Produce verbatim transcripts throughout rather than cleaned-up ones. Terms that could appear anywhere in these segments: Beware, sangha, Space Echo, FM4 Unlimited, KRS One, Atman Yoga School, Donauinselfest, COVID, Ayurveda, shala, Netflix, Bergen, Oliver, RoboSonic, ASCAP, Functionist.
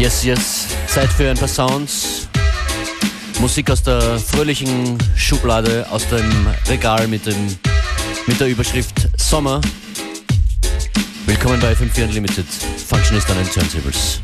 Yes, yes. Zeit für ein paar Sounds. Musik aus der fröhlichen Schublade, aus dem Regal mit, dem, mit der Überschrift Sommer. Willkommen bei F M four Unlimited. Functionist an den Turntables.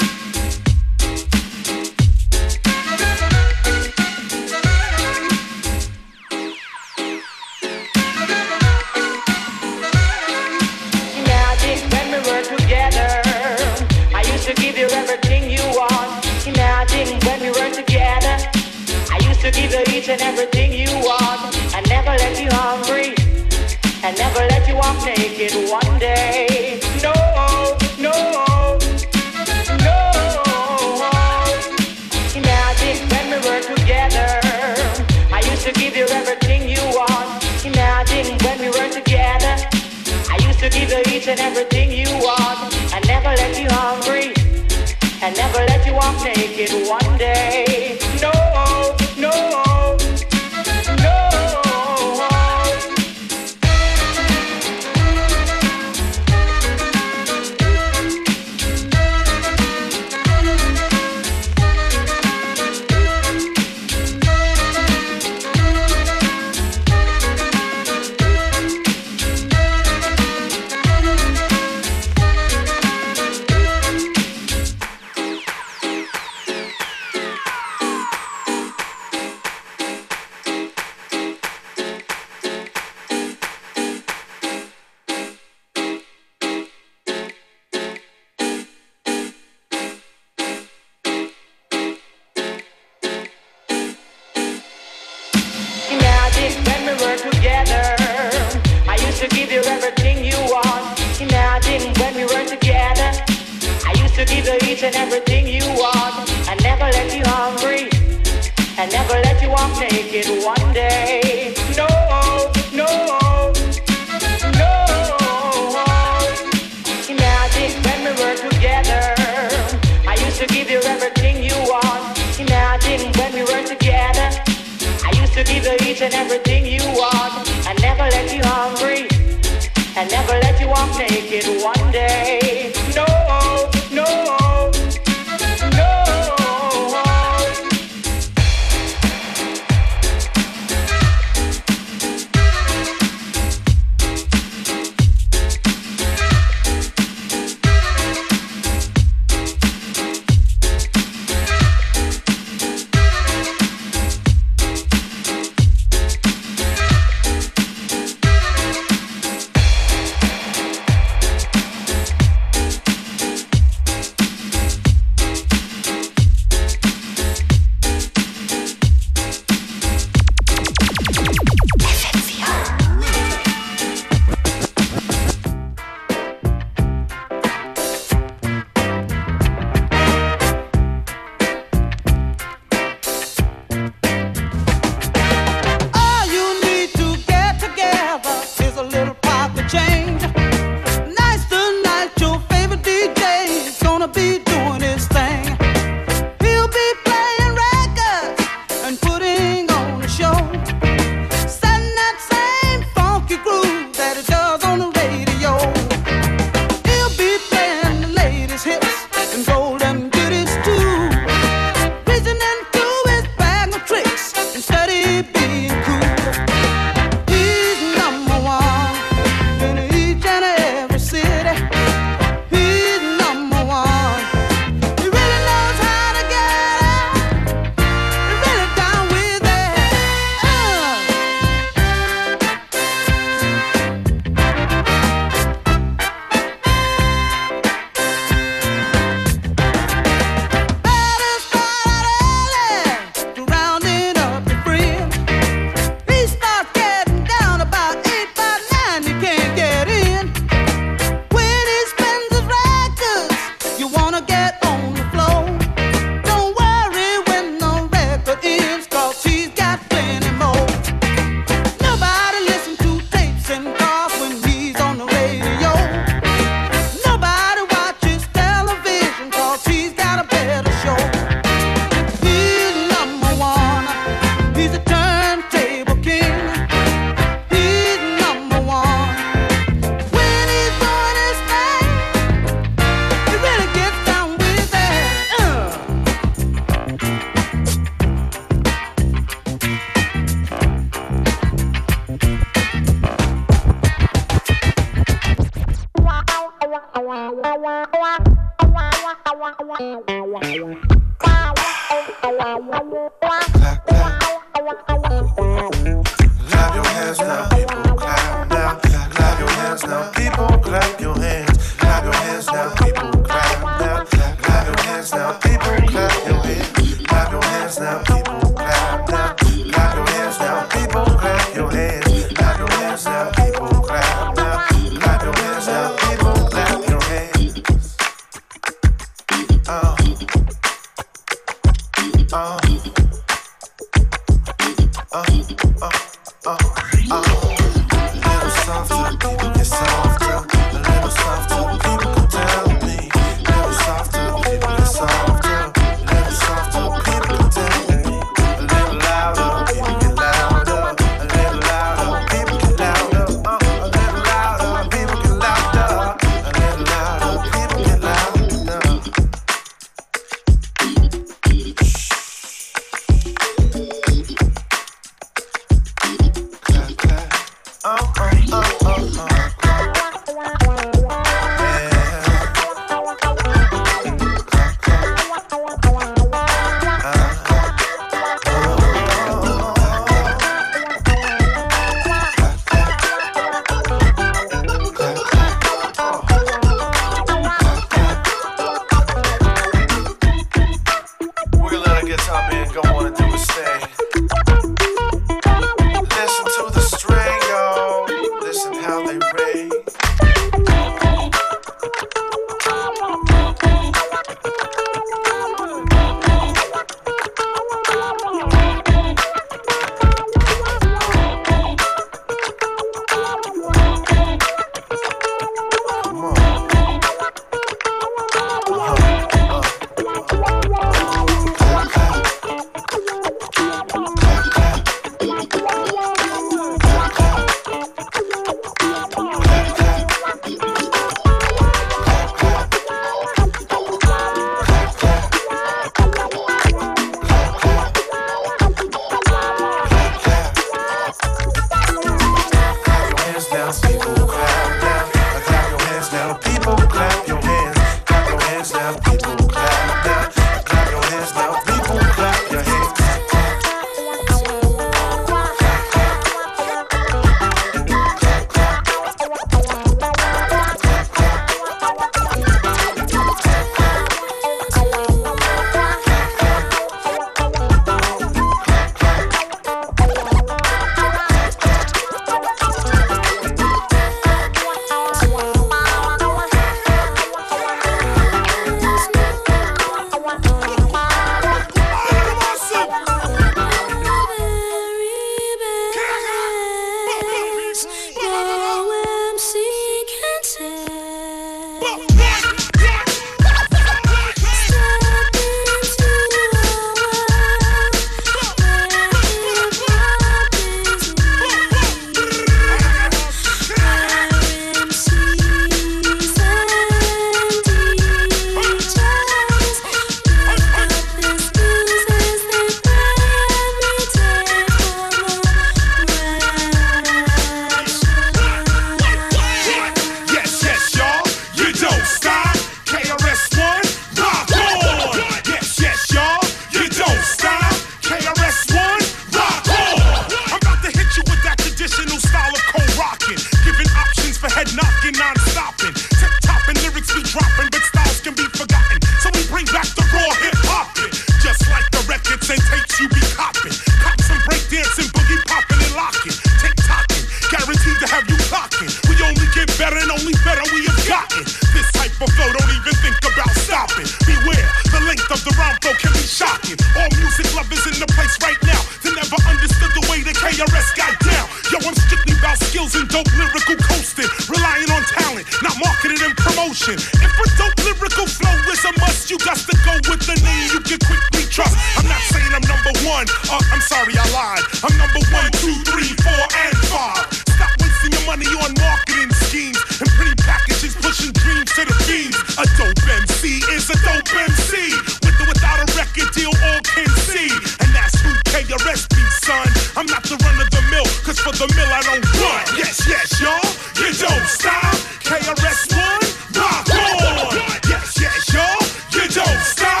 Stop!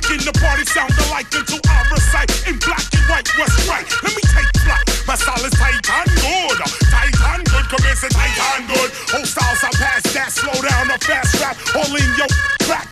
liking the party sound alike until I recite in black and white what's right. Let me take flight. My style is tight and good. Tight and good, commence it tight and good. Whole styles I pass that, slow down or fast rap. All in your back.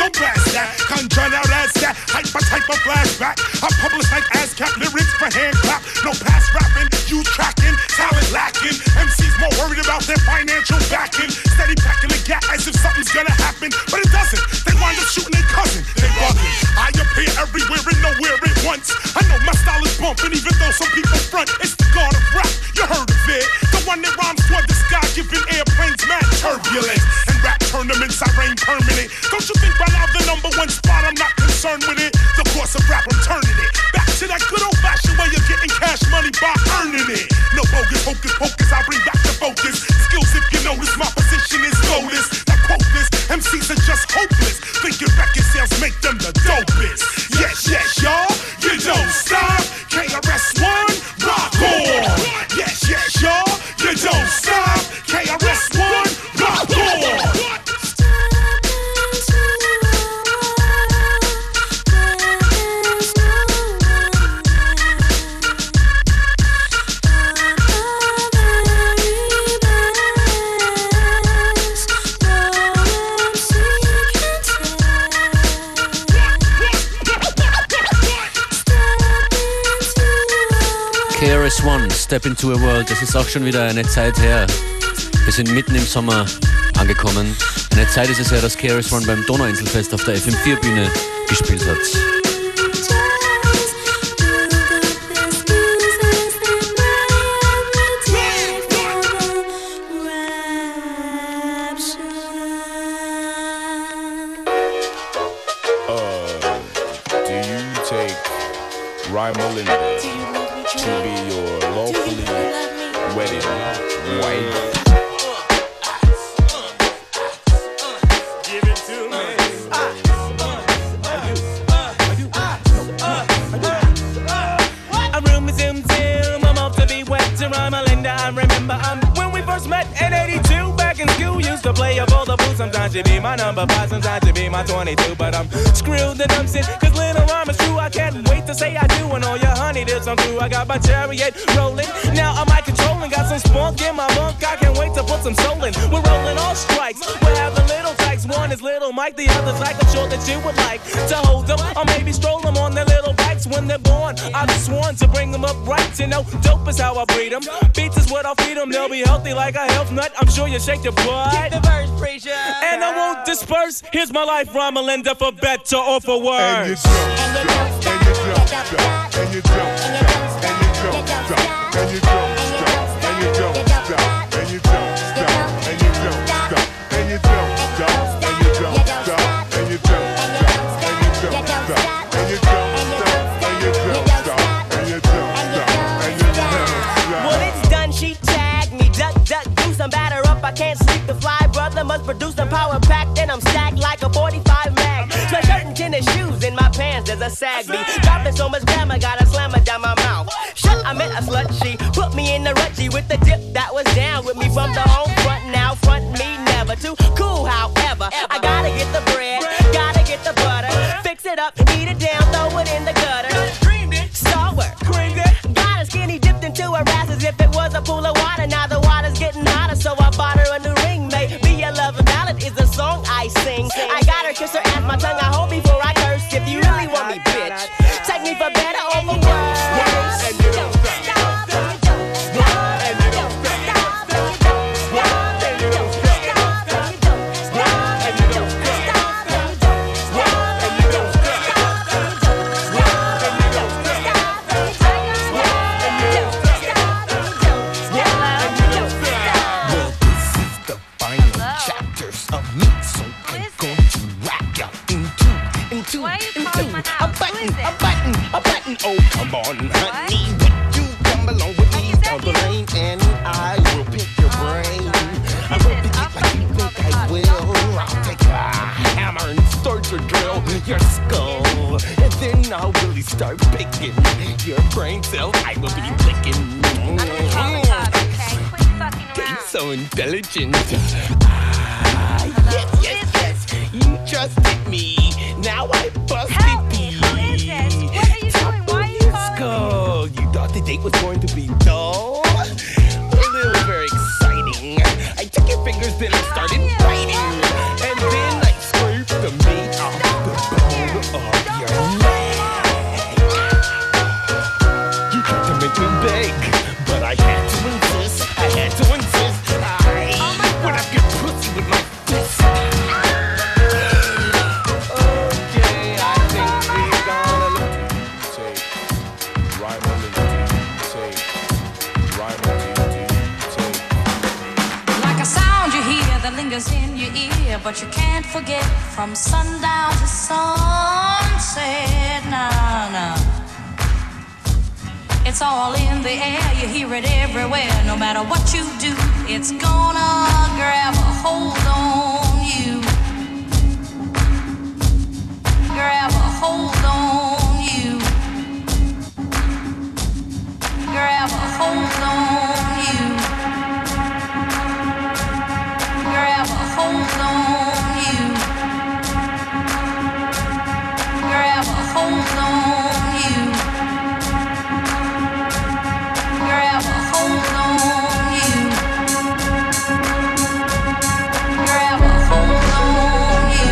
Don't blast that, conjure now that's that hyper type of flashback. I publish like ASCAP lyrics for hand clap. No pass rapping, you tracking, talent lacking. M Cs more worried about their financial backing. Steady packing the gap as if something's gonna happen, but it doesn't. They wind up shooting their cousin. They bugging. I appear everywhere and nowhere at once. I know my style is bumping, even though some people front. It's the god of rap. You heard of it? The one that rhymes toward the sky, giving airplanes mad turbulence. And rap tournaments, I reign permanent. Don't you think by now the number one spot, I'm not concerned with it. The course of rap, I'm turning it back to that good old fashioned way of getting cash money by earning it. No bogus, hocus pocus, I bring back the focus. Skills, if you notice, my position is noticed. Now quote this, M Cs are just hopeless. Thinking record sales make them the dopest. Yes, yes, y'all, you don't stop. K R S One, rock on. Yes, yes, y'all, you don't stop. K R S One, rock on. K R S One, Step Into a World, das ist auch schon wieder eine Zeit her. Wir sind mitten im Sommer angekommen. Eine Zeit ist es her, dass K R S One beim Donauinselfest auf der F M vier Bühne gespielt hat. I got my chariot rolling. Now I'm out controlling. Got some spunk in my bunk. I can't wait to put some soul in. We're rolling all strikes. We're having little fights. One is little Mike, the other's like I'm sure that you would like to hold them or maybe stroll them on their little bikes when they're born. I've sworn to bring them up right. You know, dope is how I breed them. Beats is what I'll feed them. They'll be healthy like a health nut. I'm sure you shake your butt. Get the verse, preacher. And I won't disperse. Here's my life, rhyme Melinda, for better or for worse. And you jump. And you don't stop, and you don't stop, and you don't stop, and you don't stop, and you don't stop, and you don't stop, and you don't stop, and you don't stop, and you don't stop, and you don't stop, and you don't stop. Well, it's done, she tagged me, duck, duck, goose, I'm batter up, I can't sleep, the fly brother must produce a power pack, then I'm stacked like a forty-five mag, my shirt and tennis shoes, in my pants there's a sag me, dropping so much grammar, gotta slam it down my mouth. I met a slut, she put me in the rutchie with the dip that was down with me from the home front. Now front me never too cool, however, I gotta get the bread, gotta get the butter, fix it up, eat it down, throw it in the gutter. Sour, got a skinny dipped into her ass as if it was a pool of water. Now the water's getting hotter, so I bought her a new ring, mate. Be a love ballad is the song I sing. I got her, kiss her ass, my tongue I hold before I curse. If you really want me, bitch, take me for better or for worse. Oh, come on, honey, would you come along with me down the lane, and I will pick your brain. I will pick it like you think I will. I'll take a hammer and start to drill your skull, and then I'll really start picking your brain cell. I will be picking. You're so intelligent. Ah, yes, yes, yes, you trusted me. Now I bust. date was going to be dull, a little very exciting. I took your fingers, then I started writing, and then I scraped the meat off the bone of your leg. You tried to make me beg, but I had to insist. I had to insist. I went up your pussy with my fist. In your ear, but you can't forget from sundown to sunset. No, no, it's all in the air, you hear it everywhere. No matter what you do, it's gonna grab a hold on you. Grab a hold on you. Grab a hold on you. Grab a hold on you. Grab a hold on you. Grab a hold on you. Grab a hold on you. Grab a hold on you. Grab a hold on you. Grab a hold on you,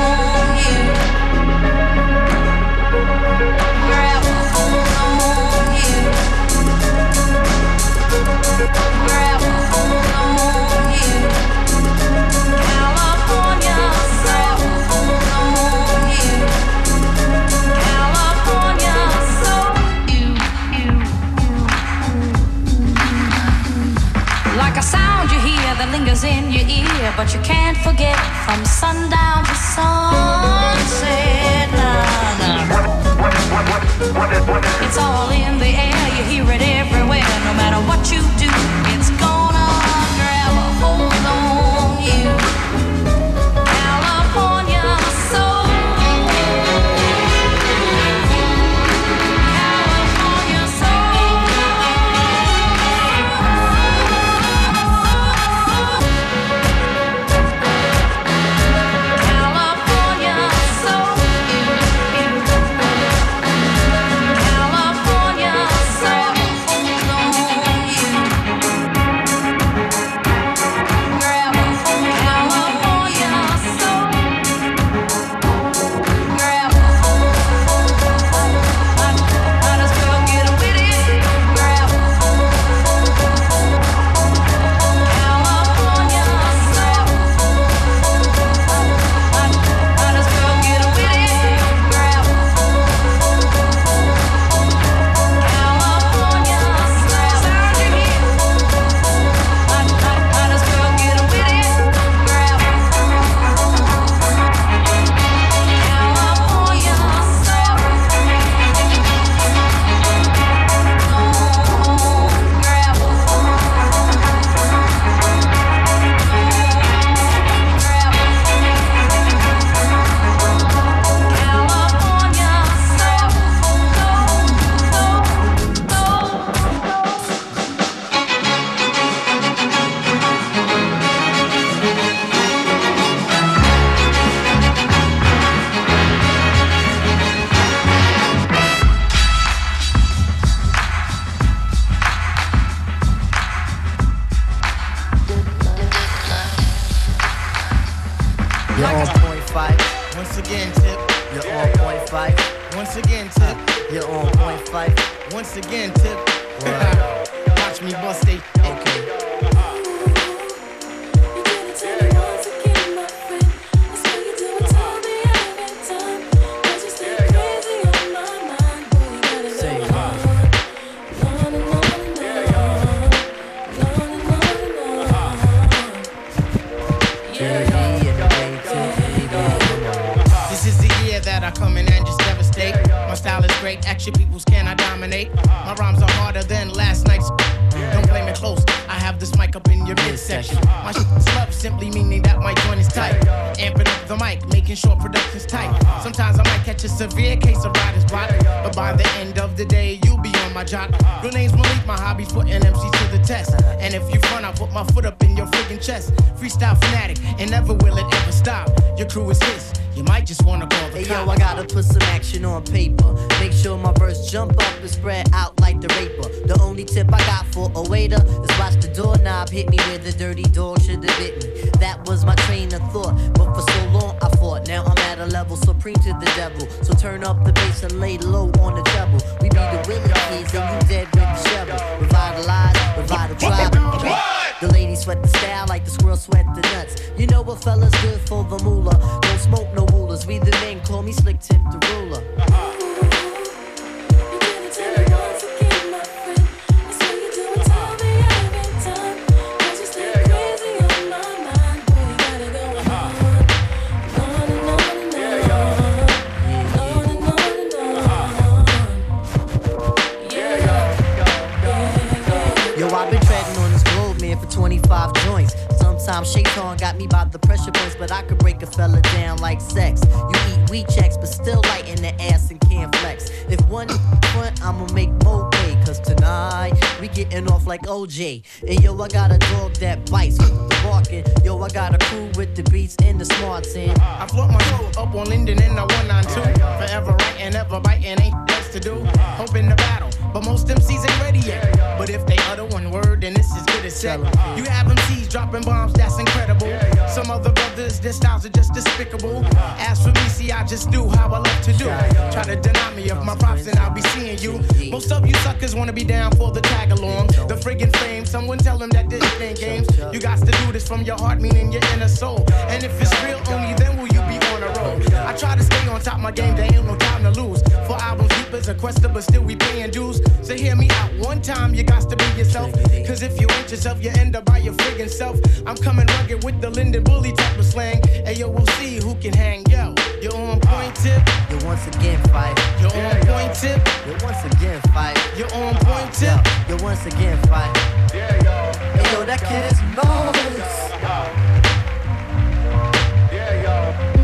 California. Grab a hold on you, California. So you, you, like a sound you hear that lingers in your ear, but you can't forget from sundown to sunset. It's all in the air, you hear it everywhere. No matter what you do, it's gonna grab a hold on you. California soul. California soul. California soul. Freestyle fanatic, and never will it ever stop. Your crew is his, you might just wanna call the Hey yo, I gotta put some action on paper. Make sure my verse jump up and spread out like the raper. The only tip I got for a waiter is watch the doorknob hit me where the dirty dog should have bit me. That was my train of thought, but for so long I fought. Now I'm at a level supreme to the devil. So turn up the bass and lay low on the treble. We be the willing kids and you dead with the shovel. Revitalize, revive the tribe. The ladies sweat the style like the squirrel sweat the nuts. You know what fellas good for the moolah. Don't smoke no rulers. We the men, call me Slick Tip the Ruler. Uh-huh. twenty-five joints. Sometimes Shaitan got me by the pressure points, but I could break a fella down like sex. You eat wheat checks, but still light in the ass and can't flex. If one front, I'ma make more pay, cause tonight we getting off like O J. And yo, I got a dog that bites with the barking. Yo, I got a crew with the beats and the smarts in. I flaunt my soul up on Linden and the one nine two. Forever writing, ever biting, ain't less to do. Hoping to battle, but most M Cs ain't ready yet. But if they utter one word, then it's as good as set. You have M Cs dropping bombs, that's incredible. Some other brothers, their styles are just despicable. As for me, see, I just do how I love to do. Try to deny me of my props and I'll be seeing you. Most of you suckers wanna be down for the tag along, the friggin' fame. Someone tell them that this ain't games. You got to do this from your heart, meaning your inner soul. And if it's real, only then will you be on a roll. I try to stay on top of my game, there ain't no time to lose. For album keepers, a quester, but still we paying dues. So hear me out one time, you got to be yourself. Cause if you ain't yourself, you end up by your friggin' self. I'm coming rugged with the Linden Bully type of slang. Hey yo, we'll see who can hang. Yo, you're on point tip. You're once again fight. You're on point tip. You're once again fight. You're on point tip. You're once again fight. There you go. Hey yo, that kid is nice. There you go.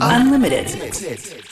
Unlimited. Unlimited.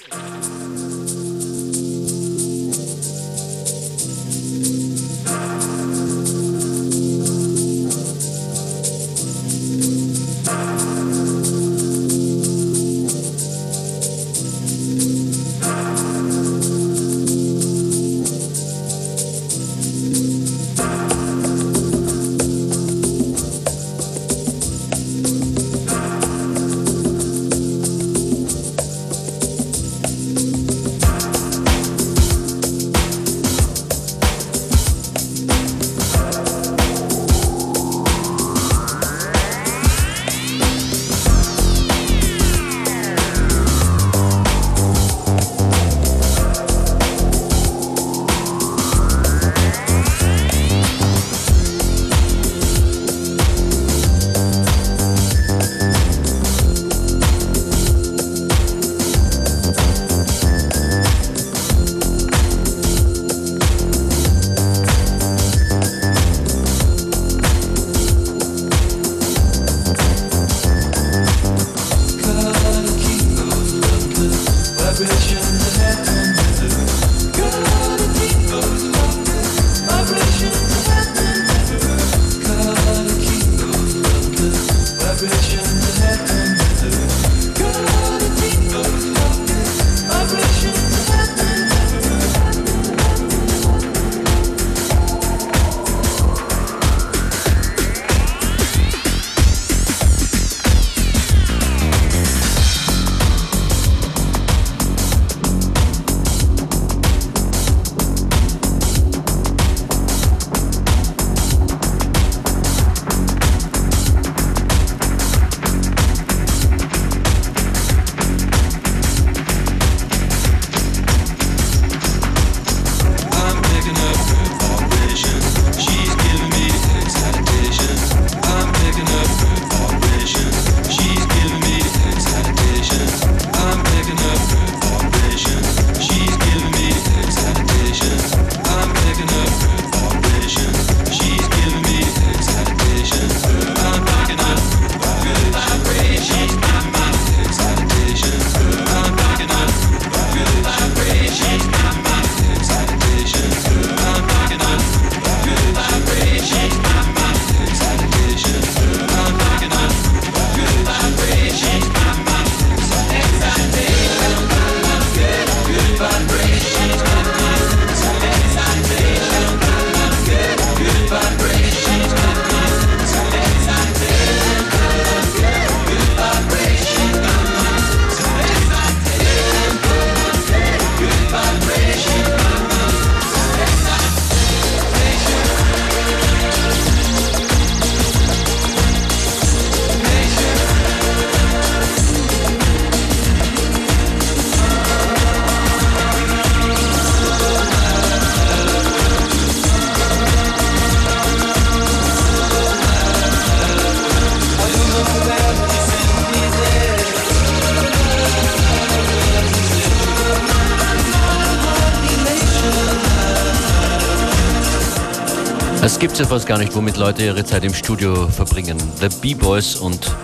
Es gibt ja fast gar nicht, womit Leute ihre Zeit im Studio verbringen. The B-Boys und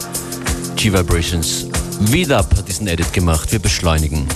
G-Vibrations. V-Dub hat diesen Edit gemacht. Wir beschleunigen.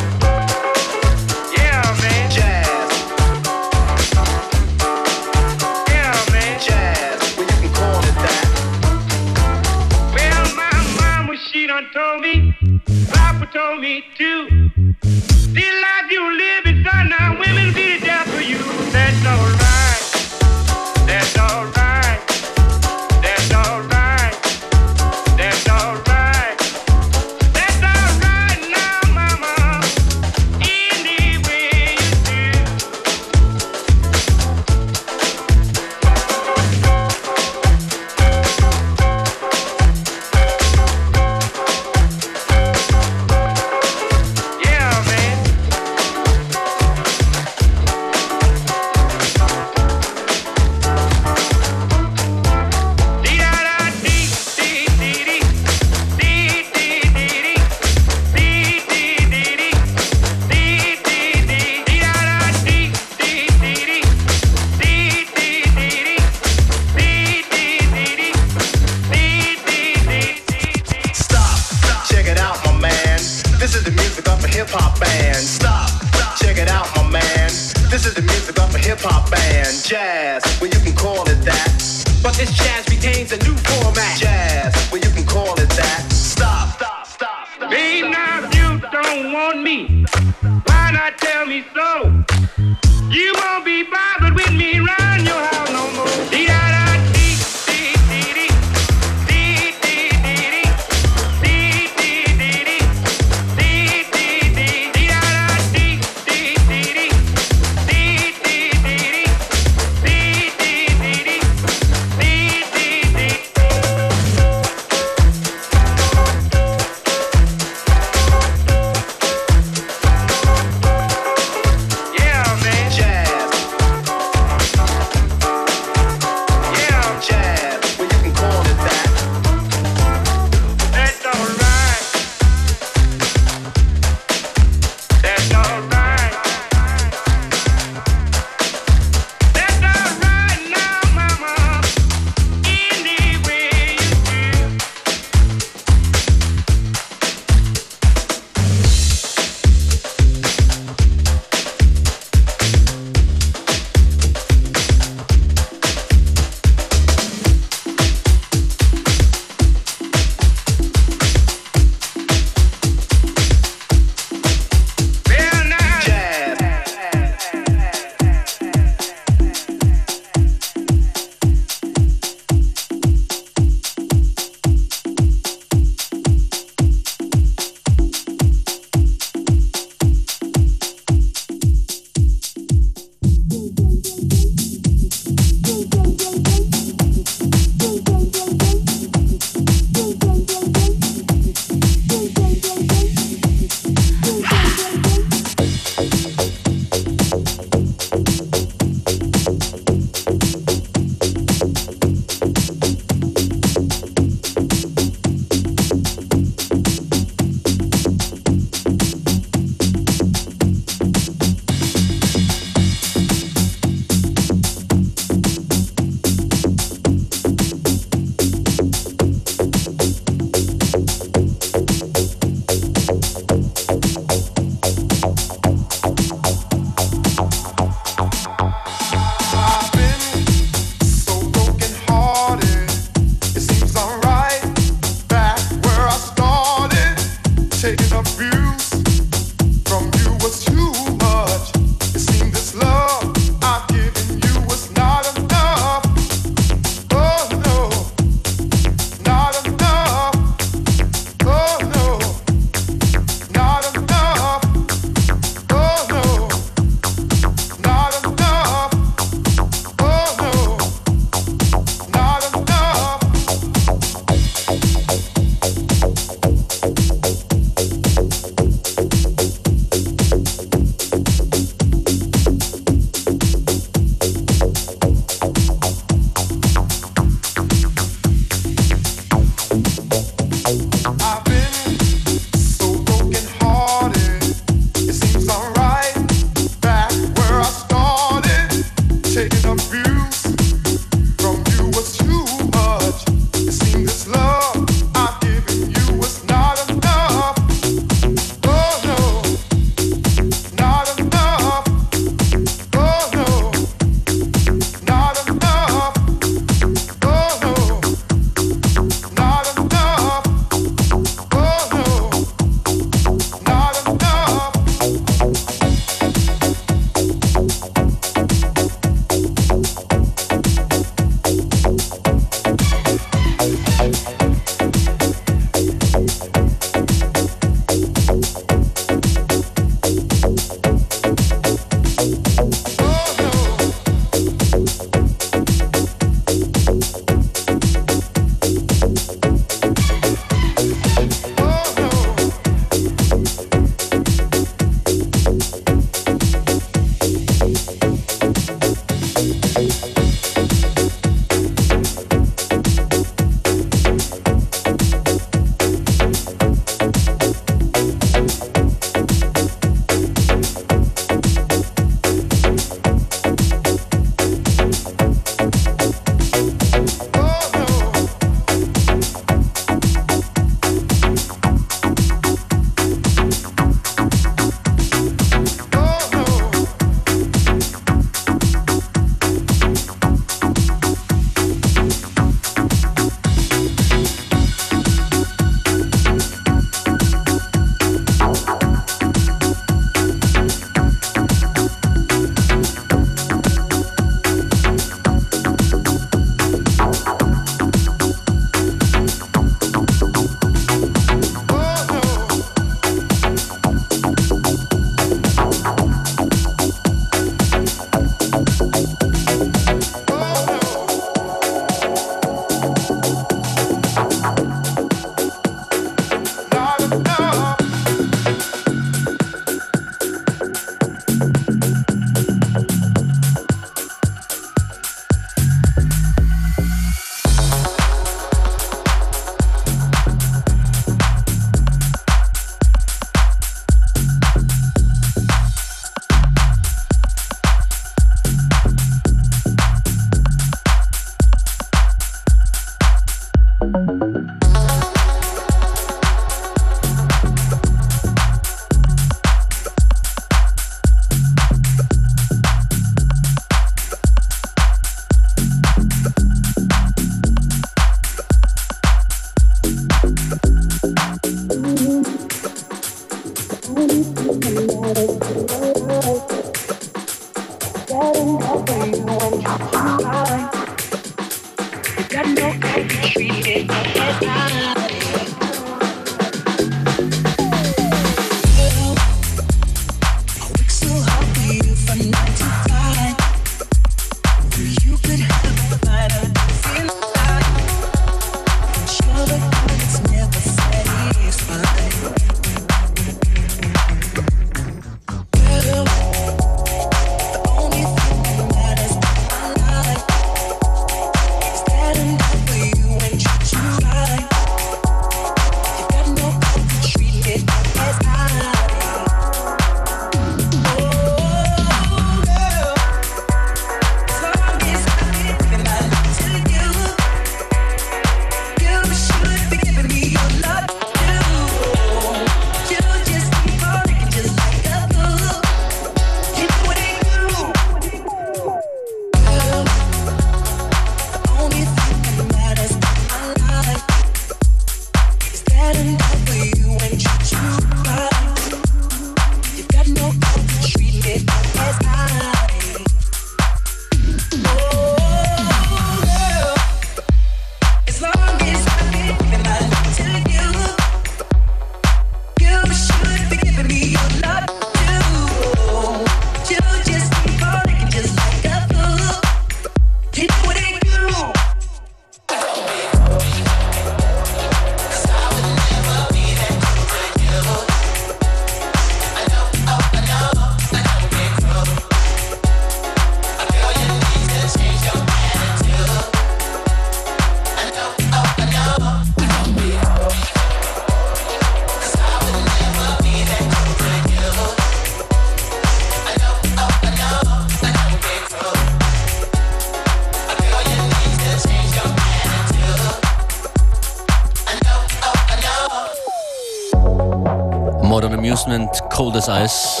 Modern Amusement, Cold as Ice,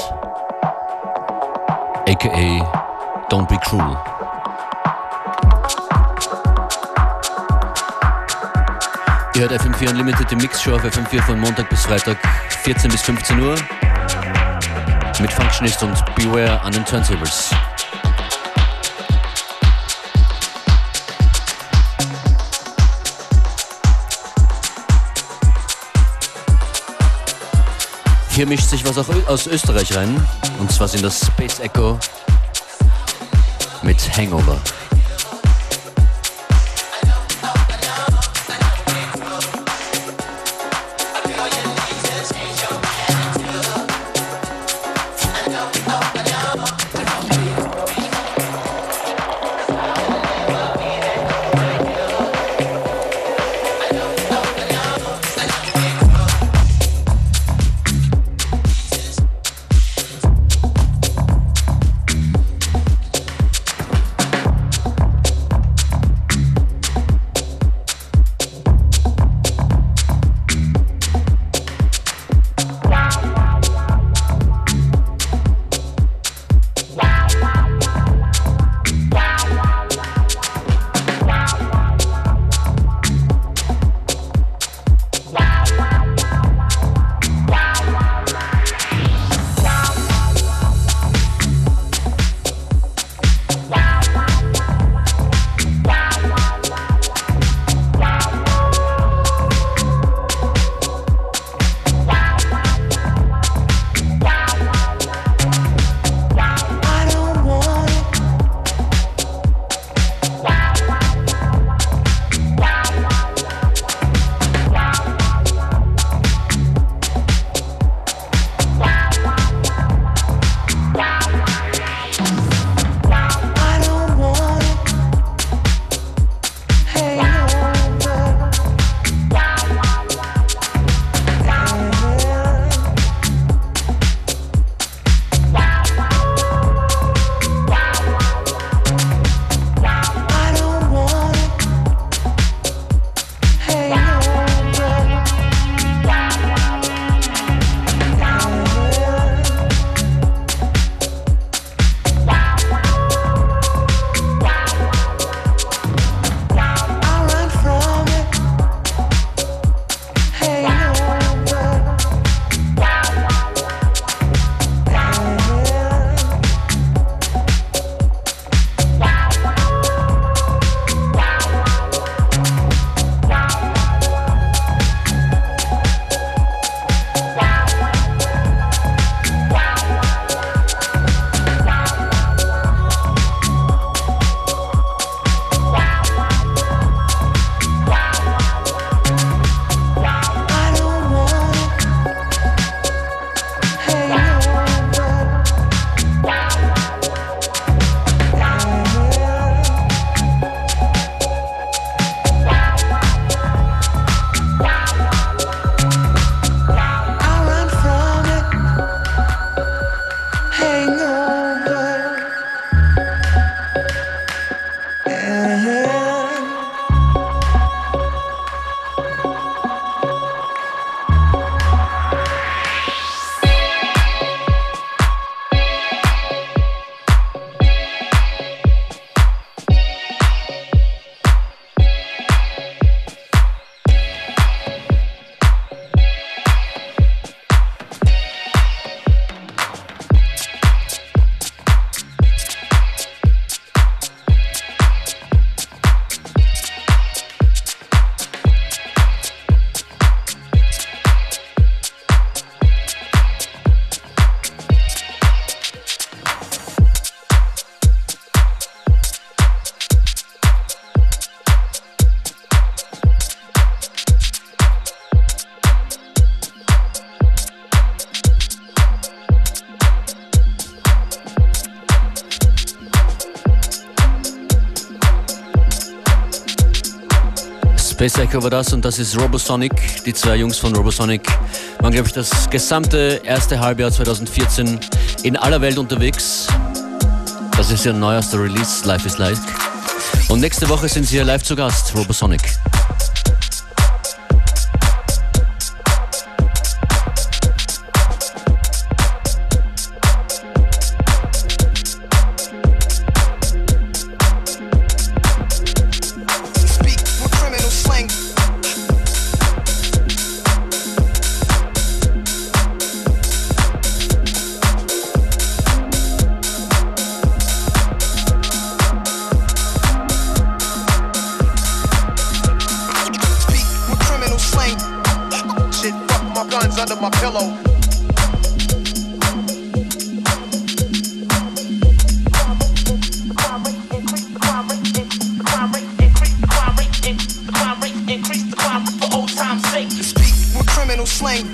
aka Don't Be Cruel. Ihr hört F M vier Unlimited, die Mixshow auf F M vier von Montag bis Freitag, vierzehn bis fünfzehn Uhr, mit Functionist und Beware an den Turntables. Hier mischt sich was auch aus Österreich rein, und zwar sind das Space Echo mit Hangover. Space Echo war das, und das ist RoboSonic. Die zwei Jungs von RoboSonic waren, glaube ich, das gesamte erste Halbjahr zwanzig vierzehn in aller Welt unterwegs. Das ist ihr neuester Release, Life is Like. Und nächste Woche sind sie hier live zu Gast, RoboSonic. guns under my pillow. Slang.